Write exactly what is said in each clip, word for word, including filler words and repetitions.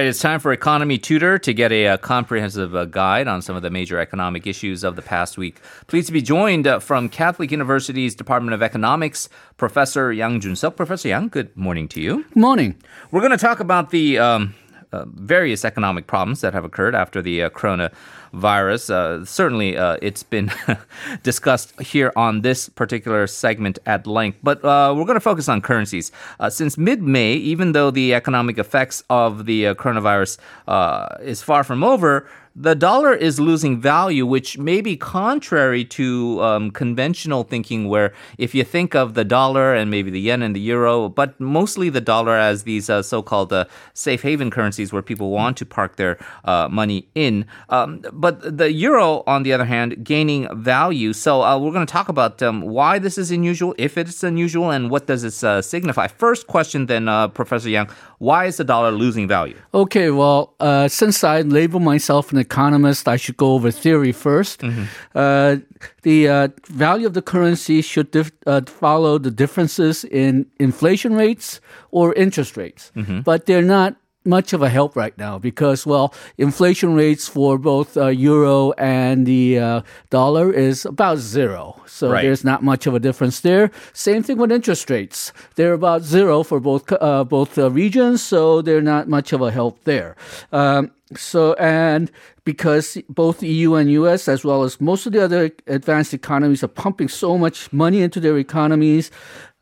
right, it's time for Economy Tutor to get a, a comprehensive uh, guide on some of the major economic issues of the past week. Pleased to be joined uh, from Catholic University's Department of Economics, Professor Yang Junseok. Professor Yang, good morning to you. Good morning. We're going to talk about the um, uh, various economic problems that have occurred after the uh, coronavirus. Uh, certainly, uh, it's been discussed here on this particular segment at length, but uh, we're going to focus on currencies. Uh, since mid-May, even though the economic effects of the uh, coronavirus uh, is far from over, the dollar is losing value, which may be contrary to um, conventional thinking, where if you think of the dollar and maybe the yen and the euro, but mostly the dollar as these uh, so-called uh, safe haven currencies where people want to park their uh, money in. Um, but the euro, on the other hand, gaining value. So uh, we're going to talk about um, why this is unusual, if it's unusual, and what does this uh, signify. First question then, uh, Professor Yang, why is the dollar losing value? Okay, well, uh, since I label myself an economist, I should go over theory first. Mm-hmm. Uh, the uh, value of the currency should dif- uh, follow the differences in inflation rates or interest rates. Mm-hmm. But they're not much of a help right now because, well, inflation rates for both uh, euro and the uh, dollar is about zero. So right. There's not much of a difference there. Same thing with interest rates. They're about zero for both, uh, both uh, regions, so they're not much of a help there. Um, So, and because both the E U and U S, as well as most of the other advanced economies, are pumping so much money into their economies,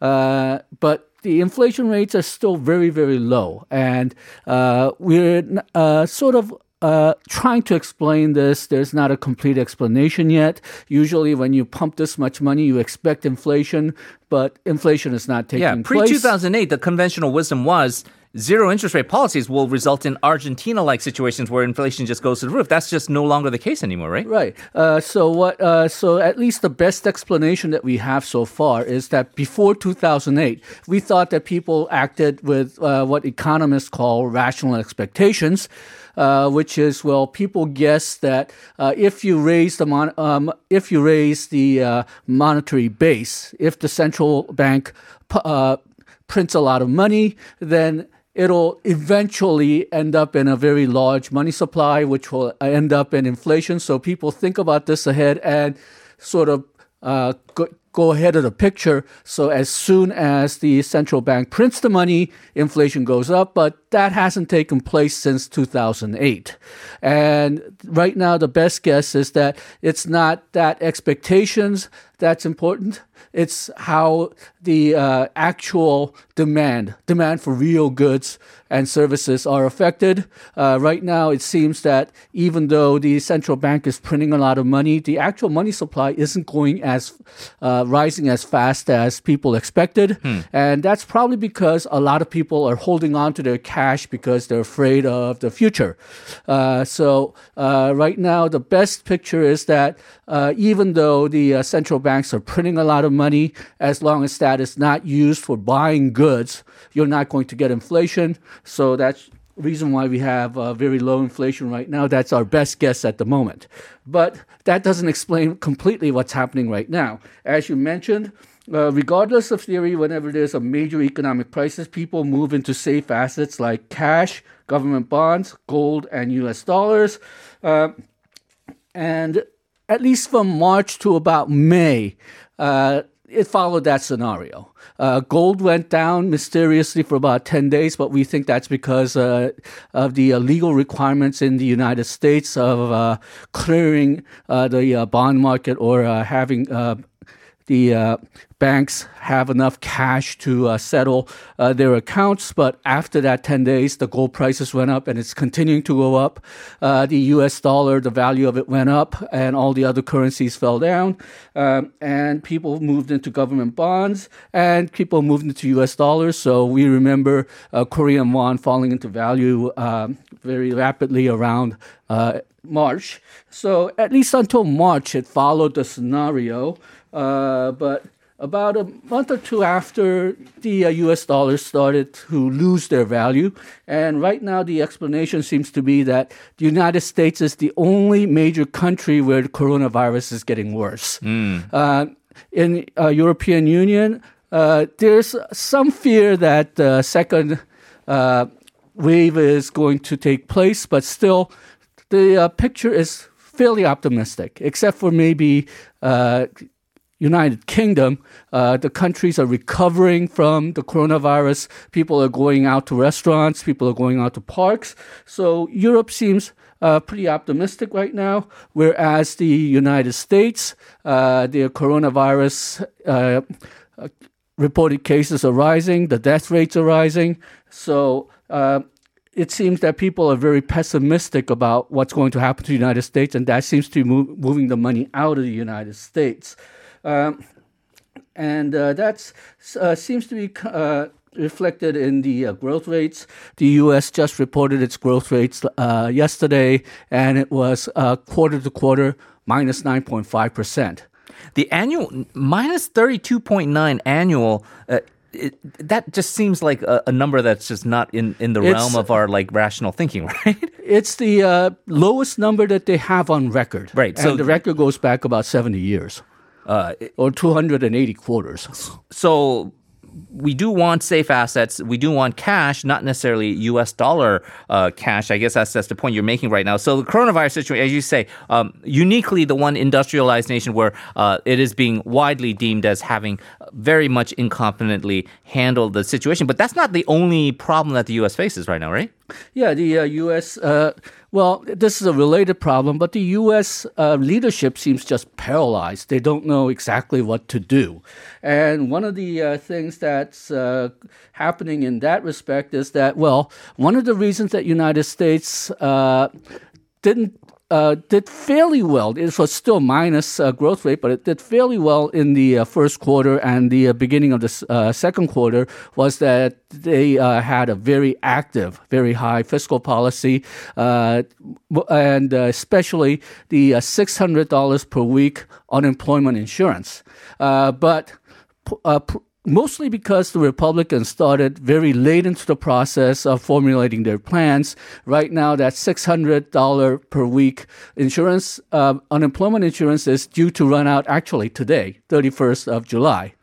uh, but the inflation rates are still very, very low. And uh, we're uh, sort of Uh, trying to explain this. There's not a complete explanation yet. Usually when you pump this much money, you expect inflation, but inflation is not taking yeah, place. Yeah, pre-two thousand eight, the conventional wisdom was zero interest rate policies will result in Argentina-like situations where inflation just goes to the roof. That's just no longer the case anymore, right? Right. Uh, so what? Uh, so at least the best explanation that we have so far is that before two thousand eight, we thought that people acted with uh, what economists call rational expectations, Uh, which is, well, people guess that uh, if you raise the mon- um, if you raise the uh, monetary base, if the central bank p- uh, prints a lot of money, then it'll eventually end up in a very large money supply, which will end up in inflation. So people think about this ahead and sort of uh, go, go ahead of the picture. So as soon as the central bank prints the money, inflation goes up. But that hasn't taken place since two thousand eight. And right now, the best guess is that it's not that expectations that's important. It's how the uh, actual demand, demand for real goods and services are affected. Uh, right now, it seems that even though the central bank is printing a lot of money, the actual money supply isn't going as uh, rising as fast as people expected. Hmm. And that's probably because a lot of people are holding on to their cash because they're afraid of the future. Uh, so uh, right now, the best picture is that uh, even though the uh, central banks are printing a lot of money, as long as that is not used for buying goods, you're not going to get inflation. So that's the reason why we have uh, very low inflation right now. That's our best guess at the moment. But that doesn't explain completely what's happening right now. As you mentioned, Uh, regardless of theory, whenever there's a major economic crisis, people move into safe assets like cash, government bonds, gold, and U S dollars. Uh, and at least from March to about May, uh, it followed that scenario. Uh, gold went down mysteriously for about ten days, but we think that's because uh, of the uh, legal requirements in the United States of uh, clearing uh, the uh, bond market or uh, having Uh, The uh, banks have enough cash to uh, settle uh, their accounts. But after that ten days, the gold prices went up and it's continuing to go up. Uh, the U S dollar, the value of it went up and all the other currencies fell down. Um, and people moved into government bonds and people moved into U S dollars. So we remember uh, Korean won falling into value um, very rapidly around uh, March. So at least until March, it followed the scenario. Uh, but about a month or two after, the uh, U S dollar started to lose their value. And right now, the explanation seems to be that the United States is the only major country where the coronavirus is getting worse. Mm. Uh, in the uh, European Union, uh, there's some fear that the uh, second Uh, wave is going to take place, but still the uh, picture is fairly optimistic, except for maybe uh, United Kingdom. Uh, the countries are recovering from the coronavirus. People are going out to restaurants. People are going out to parks. So Europe seems uh, pretty optimistic right now, whereas the United States, uh, their coronavirus uh, reported cases are rising. The death rates are rising. So uh, it seems that people are very pessimistic about what's going to happen to the United States, and that seems to be move, moving the money out of the United States. Um, and uh, that uh, seems to be uh, reflected in the uh, growth rates. The U S just reported its growth rates uh, yesterday, and it was uh, quarter to quarter, minus nine point five percent. The annual, minus thirty-two point nine annual, uh, it, that just seems like a, a number that's just not in, in the realm of our like rational thinking, right? It's the uh, lowest number that they have on record. Right. And so the record goes back about seventy years. Uh, or two hundred eighty quarters. So we do want safe assets. We do want cash, not necessarily U S dollar uh, cash. I guess that's, that's the point you're making right now. So the coronavirus situation, as you say, um, uniquely the one industrialized nation where uh, it is being widely deemed as having very much incompetently handled the situation. But that's not the only problem that the U S faces right now, right? Yeah, the uh, U S... Uh, Well, this is a related problem, but the U S uh, leadership seems just paralyzed. They don't know exactly what to do. And one of the uh, things that's uh, happening in that respect is that, well, one of the reasons that United States uh, didn't Uh, did fairly well. It was still minus uh, growth rate, but it did fairly well in the uh, first quarter and the uh, beginning of the uh, second quarter was that they uh, had a very active, very high fiscal policy, uh, and uh, especially the uh, six hundred dollars per week unemployment insurance. Uh, but uh, pr- Mostly because the Republicans started very late into the process of formulating their plans. Right now, that six hundred dollars per week insurance, uh, unemployment insurance is due to run out actually today, thirty-first of July.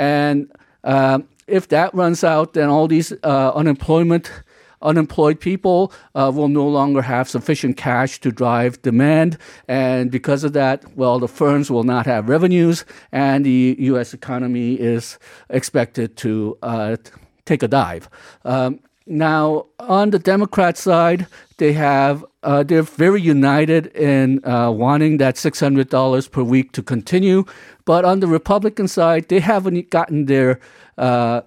And uh, if that runs out, then all these uh, unemployment Unemployed people uh, will no longer have sufficient cash to drive demand. And because of that, well, the firms will not have revenues and the U S economy is expected to uh, take a dive. Um, now, on the Democrat side, they have uh, they're very united in uh, wanting that six hundred dollars per week to continue. But on the Republican side, they haven't gotten their uh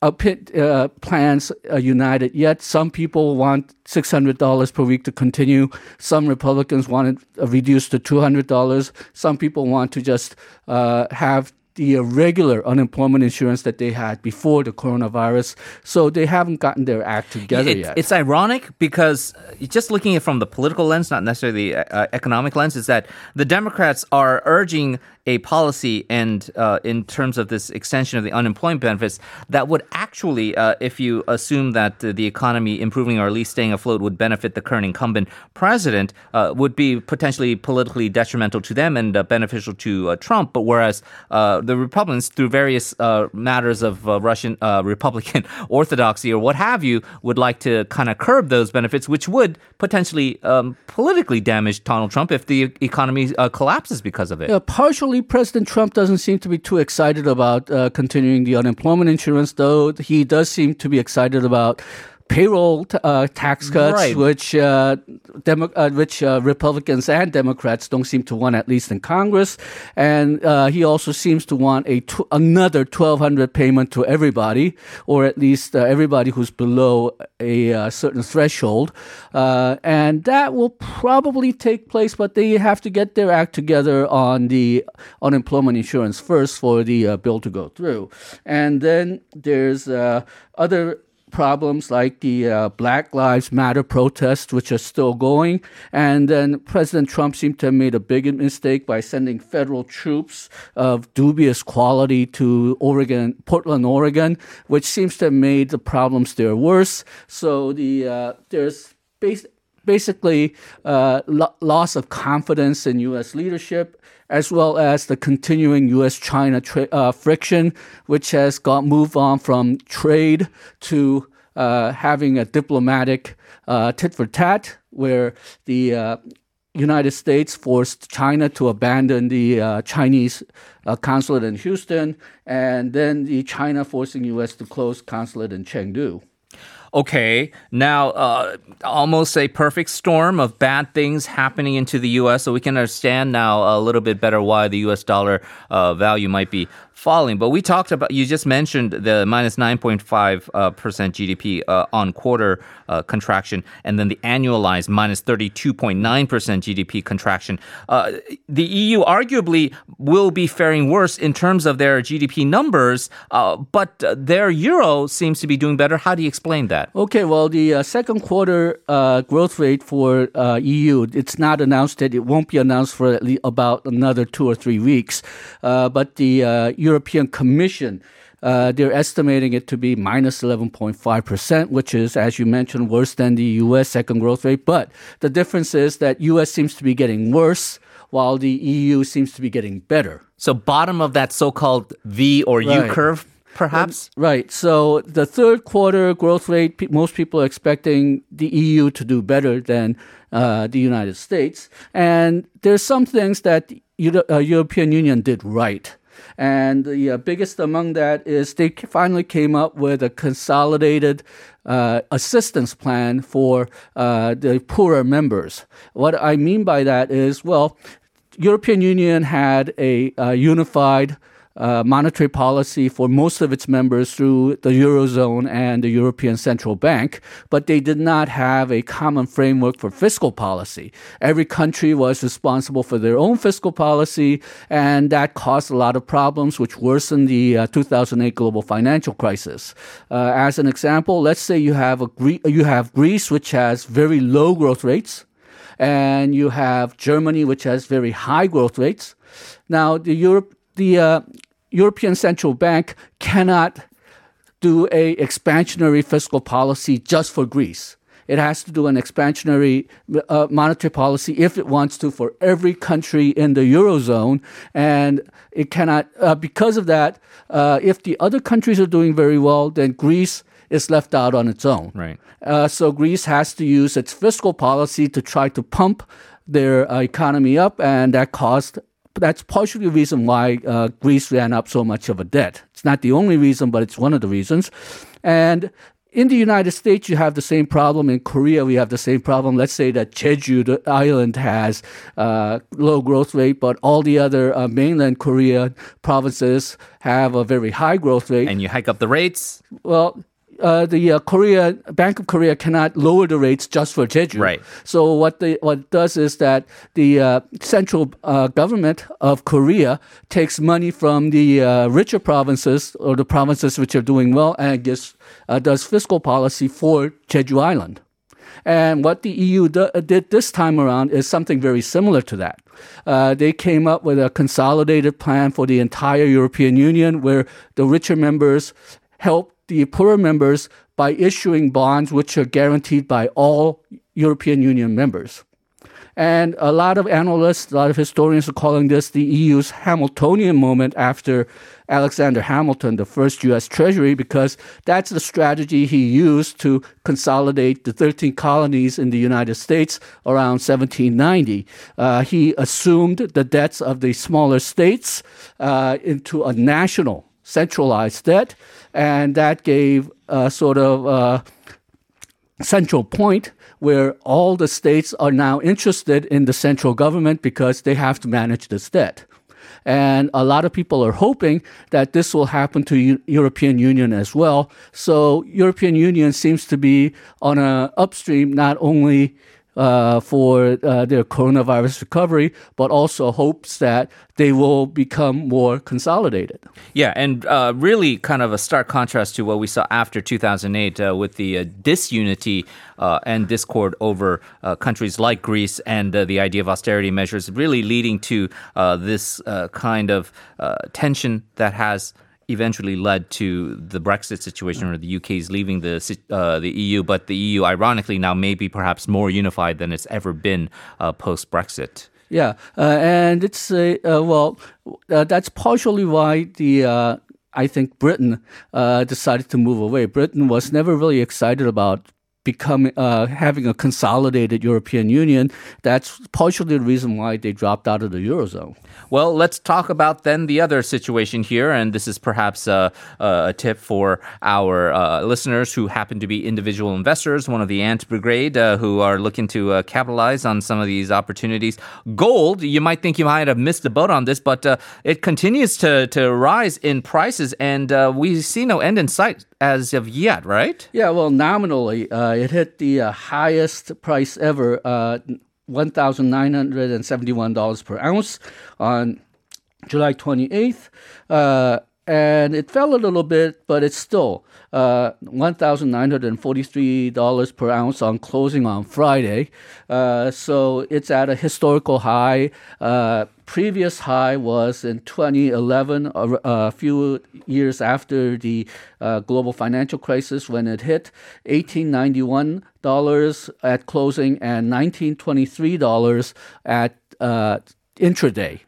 Uh, pit, uh, plans uh, united yet. Some people want six hundred dollars per week to continue. Some Republicans want it reduced to two hundred dollars. Some people want to just uh, have the regular unemployment insurance that they had before the coronavirus. So they haven't gotten their act together it, yet. It's ironic because just looking at it from the political lens, not necessarily the uh, economic lens, is that the Democrats are urging a policy and uh, in terms of this extension of the unemployment benefits that would actually, uh, if you assume that uh, the economy improving or at least staying afloat would benefit the current incumbent president, uh, would be potentially politically detrimental to them and uh, beneficial to uh, Trump. But whereas uh, the Republicans, through various uh, matters of uh, Russian uh, Republican orthodoxy or what have you, would like to kind of curb those benefits, which would potentially um, politically damage Donald Trump if the economy uh, collapses because of it. Yeah, partially. President Trump doesn't seem to be too excited about uh, continuing the unemployment insurance, though he does seem to be excited about payroll t- uh, tax cuts, right. which uh, Demo- uh, which uh, Republicans and Democrats don't seem to want, at least in Congress. And uh, he also seems to want a tw- another twelve hundred dollars payment to everybody, or at least uh, everybody who's below a uh, certain threshold. Uh, and that will probably take place, but they have to get their act together on the unemployment insurance first for the uh, bill to go through. And then there's uh, other problems like the uh, Black Lives Matter protests, which are still going. And then President Trump seemed to have made a big mistake by sending federal troops of dubious quality to Oregon, Portland, Oregon, which seems to have made the problems there worse. So the uh, there's bas- basically uh, lo- loss of confidence in U S leadership, as well as the continuing U S-China tra- uh, friction, which has got moved on from trade to uh, having a diplomatic uh, tit-for-tat where the uh, United States forced China to abandon the uh, Chinese uh, consulate in Houston, and then the China forcing U S to close consulate in Chengdu. Okay, now uh, almost a perfect storm of bad things happening into the U S, so we can understand now a little bit better why the U S dollar uh, value might be falling. But we talked about, you just mentioned the minus nine point five percent uh, G D P uh, on quarter uh, contraction, and then the annualized minus thirty-two point nine percent G D P contraction. Uh, the E U arguably will be faring worse in terms of their G D P numbers, uh, but their euro seems to be doing better. How do you explain that? Okay, well, the uh, second quarter uh, growth rate for uh, E U, it's not announced yet. It won't be announced for at least about another two or three weeks. Uh, but the uh, European Commission, uh, they're estimating it to be minus eleven point five percent, which is, as you mentioned, worse than the U S second growth rate. But the difference is that U S seems to be getting worse, while the E U seems to be getting better. So bottom of that so-called V or right. U curve? Perhaps? Um, right. So the third quarter growth rate, pe- most people are expecting the E U to do better than uh, the United States. And there's some things that the Euro- uh, European Union did right. And the uh, biggest among that is they finally came up with a consolidated uh, assistance plan for uh, the poorer members. What I mean by that is, well, European Union had a uh, unified Uh, monetary policy for most of its members through the Eurozone and the European Central Bank, but they did not have a common framework for fiscal policy. Every country was responsible for their own fiscal policy, and that caused a lot of problems, which worsened the uh, two thousand eight global financial crisis. Uh, as an example, let's say you have a Gre- you have Greece, which has very low growth rates, and you have Germany, which has very high growth rates. Now, the Europe The uh, European Central Bank cannot do a expansionary fiscal policy just for Greece. It has to do an expansionary uh, monetary policy if it wants to for every country in the Eurozone. And it cannot, uh, because of that, uh, if the other countries are doing very well, then Greece is left out on its own. Right. Uh, so Greece has to use its fiscal policy to try to pump their uh, economy up, and that caused But that's partially the reason why uh, Greece ran up so much of a debt. It's not the only reason, but it's one of the reasons. And in the United States, you have the same problem. In Korea, we have the same problem. Let's say that Jeju, the island, has uh, low growth rate, but all the other uh, mainland Korea provinces have a very high growth rate. And you hike up the rates? Well, Uh, the uh, Korea Bank of Korea cannot lower the rates just for Jeju. Right. So what the what it does is that the uh, central uh, government of Korea takes money from the uh, richer provinces or the provinces which are doing well and gives, uh, does fiscal policy for Jeju Island. And what the E U do, did this time around is something very similar to that. Uh, they came up with a consolidated plan for the entire European Union where the richer members help the poorer members by issuing bonds which are guaranteed by all European Union members. And a lot of analysts, a lot of historians are calling this the E U's Hamiltonian moment after Alexander Hamilton, the first U S Treasury, because that's the strategy he used to consolidate the thirteen colonies in the United States around seventeen ninety. Uh, he assumed the debts of the smaller states uh, into a national centralized debt, and that gave a sort of a central point where all the states are now interested in the central government because they have to manage this debt. And a lot of people are hoping that this will happen to U- European Union as well. So European Union seems to be on an upstream not only Uh, for uh, their coronavirus recovery, but also hopes that they will become more consolidated. Yeah, and uh, really kind of a stark contrast to what we saw after two thousand eight uh, with the uh, disunity uh, and discord over uh, countries like Greece and uh, the idea of austerity measures really leading to uh, this uh, kind of uh, tension that has eventually led to the Brexit situation or the U K's leaving the uh, the E U, but the E U, ironically, now may be perhaps more unified than it's ever been uh, post-Brexit. Yeah, uh, and it's, uh, uh, well, uh, that's partially why the uh, I think Britain uh, decided to move away. Britain was never really excited about becoming uh, having a consolidated European Union. That's partially the reason why they dropped out of the Eurozone. Well, let's talk about then the other situation here, and this is perhaps a, a tip for our uh, listeners who happen to be individual investors, one of the ant brigade uh, who are looking to uh, capitalize on some of these opportunities. Gold, you might think you might have missed the boat on this, but uh, it continues to, to rise in prices, and uh, we see no end in sight as of yet, right? Yeah, well, nominally, uh, it hit the uh, highest price ever, uh, one thousand nine hundred seventy-one dollars per ounce on July twenty-eighth. Uh, and it fell a little bit, but it's still uh, one thousand nine hundred forty-three dollars per ounce on closing on Friday. Uh, so it's at a historical high. Uh, previous high was in twenty eleven, a, a few years after the uh, global financial crisis when it hit eighteen ninety-one dollars at closing and nineteen twenty-three dollars at uh, intraday.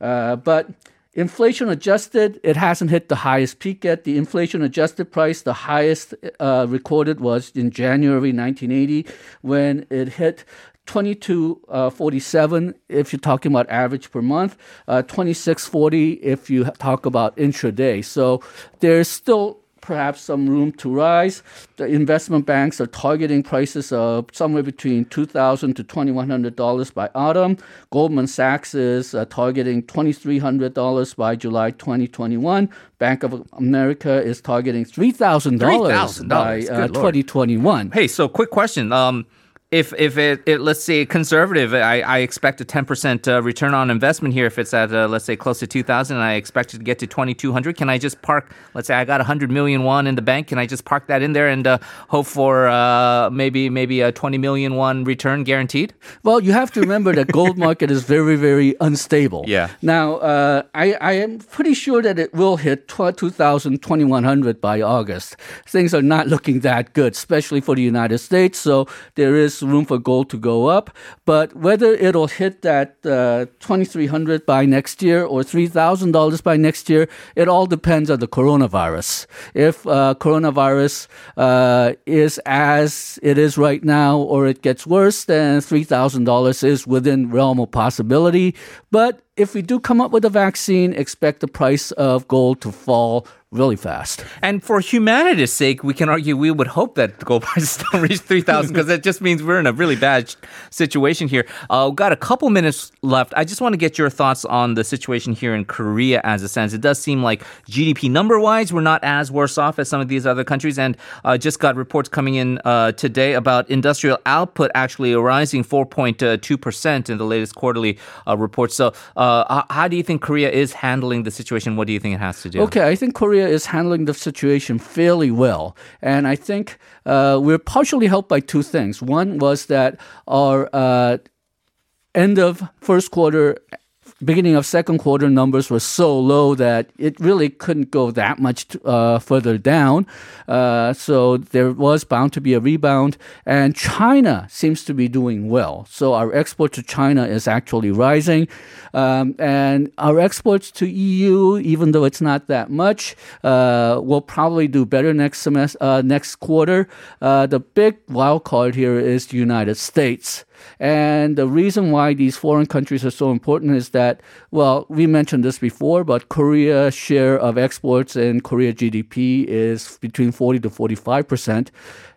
Uh, but inflation adjusted, it hasn't hit the highest peak yet. The inflation adjusted price, the highest uh, recorded was in January nineteen eighty when it hit twenty-two forty-seven if you're talking about average per month, uh, twenty-six forty if you talk about intraday. So there's still perhaps some room to rise. The investment banks are targeting prices of somewhere between two thousand dollars to two thousand one hundred dollars by autumn. Goldman Sachs is uh, targeting two thousand three hundred dollars by July twenty twenty-one. Bank of America is targeting three thousand dollars by uh, twenty twenty-one. Hey, so quick question. Um, If if it, it let's say conservative, I, I expect a ten percent uh, return on investment here. If it's at uh, let's say close to two thousand dollars, and I expect it to get to twenty-two hundred dollars, can I just park? Let's say I got one hundred million won in the bank. Can I just park that in there and uh, hope for uh, maybe maybe a twenty million won return guaranteed? Well, you have to remember that gold market is very very unstable. Yeah. Now uh, I I am pretty sure that it will hit two thousand, twenty-one hundred by August. Things are not looking that good, especially for the United States. So there is room for gold to go up, but whether it'll hit that uh, twenty-three hundred dollars by next year or three thousand dollars by next year, it all depends on the coronavirus. If uh, coronavirus uh, is as it is right now or it gets worse, then three thousand dollars is within realm of possibility. But if we do come up with a vaccine, expect the price of gold to fall really fast. And for humanity's sake, we can argue we would hope that the gold prices don't reach three thousand dollars because that just means we're in a really bad situation here. Uh, we've got a couple minutes left. I just want to get your thoughts on the situation here in Korea as it stands. It does seem like G D P number-wise, we're not as worse off as some of these other countries. And uh, just got reports coming in uh, today about industrial output actually rising four point two percent in the latest quarterly uh, report. So uh, how do you think Korea is handling the situation? What do you think it has to do? Okay, I think Korea is handling the situation fairly well. And I think uh, we're partially helped by two things. One was that our uh, end of first quarter, beginning of second quarter numbers were so low that it really couldn't go that much uh, further down. Uh, so there was bound to be a rebound. And China seems to be doing well. So our export to China is actually rising. Um, and our exports to E U, even though it's not that much, uh, will probably do better next semester, uh, next quarter. Uh, the big wild card here is the United States. And the reason why these foreign countries are so important is that, well, we mentioned this before, but Korea's share of exports in Korea G D P is between forty to forty-five percent.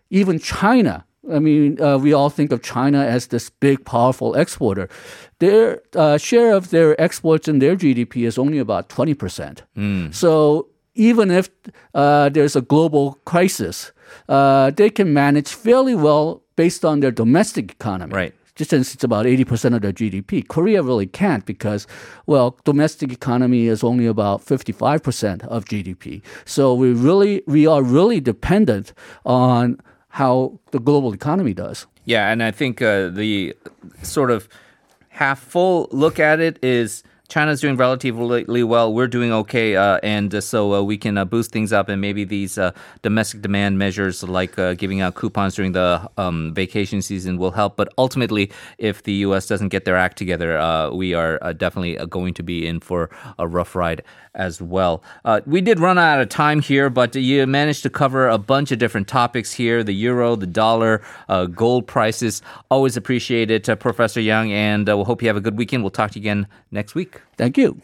Even China, I mean, uh, we all think of China as this big, powerful exporter. Their uh, share of their exports in their G D P is only about twenty percent. Mm. So even if uh, there's a global crisis, uh, they can manage fairly well based on their domestic economy. Right. Just since it's about eighty percent of their G D P. Korea really can't because, well, domestic economy is only about fifty-five percent of G D P. So we really, we are really dependent on how the global economy does. Yeah, and I think uh, the sort of half full look at it is China's doing relatively well. We're doing okay. Uh, and uh, so uh, we can uh, boost things up. And maybe these uh, domestic demand measures like uh, giving out coupons during the um, vacation season will help. But ultimately, if the U S doesn't get their act together, uh, we are uh, definitely going to be in for a rough ride as well. Uh, we did run out of time here, but you managed to cover a bunch of different topics here. The euro, the dollar, uh, gold prices. Always appreciate it, uh, Professor Yang. And uh, we we'll hope you have a good weekend. We'll talk to you again next week. Thank you.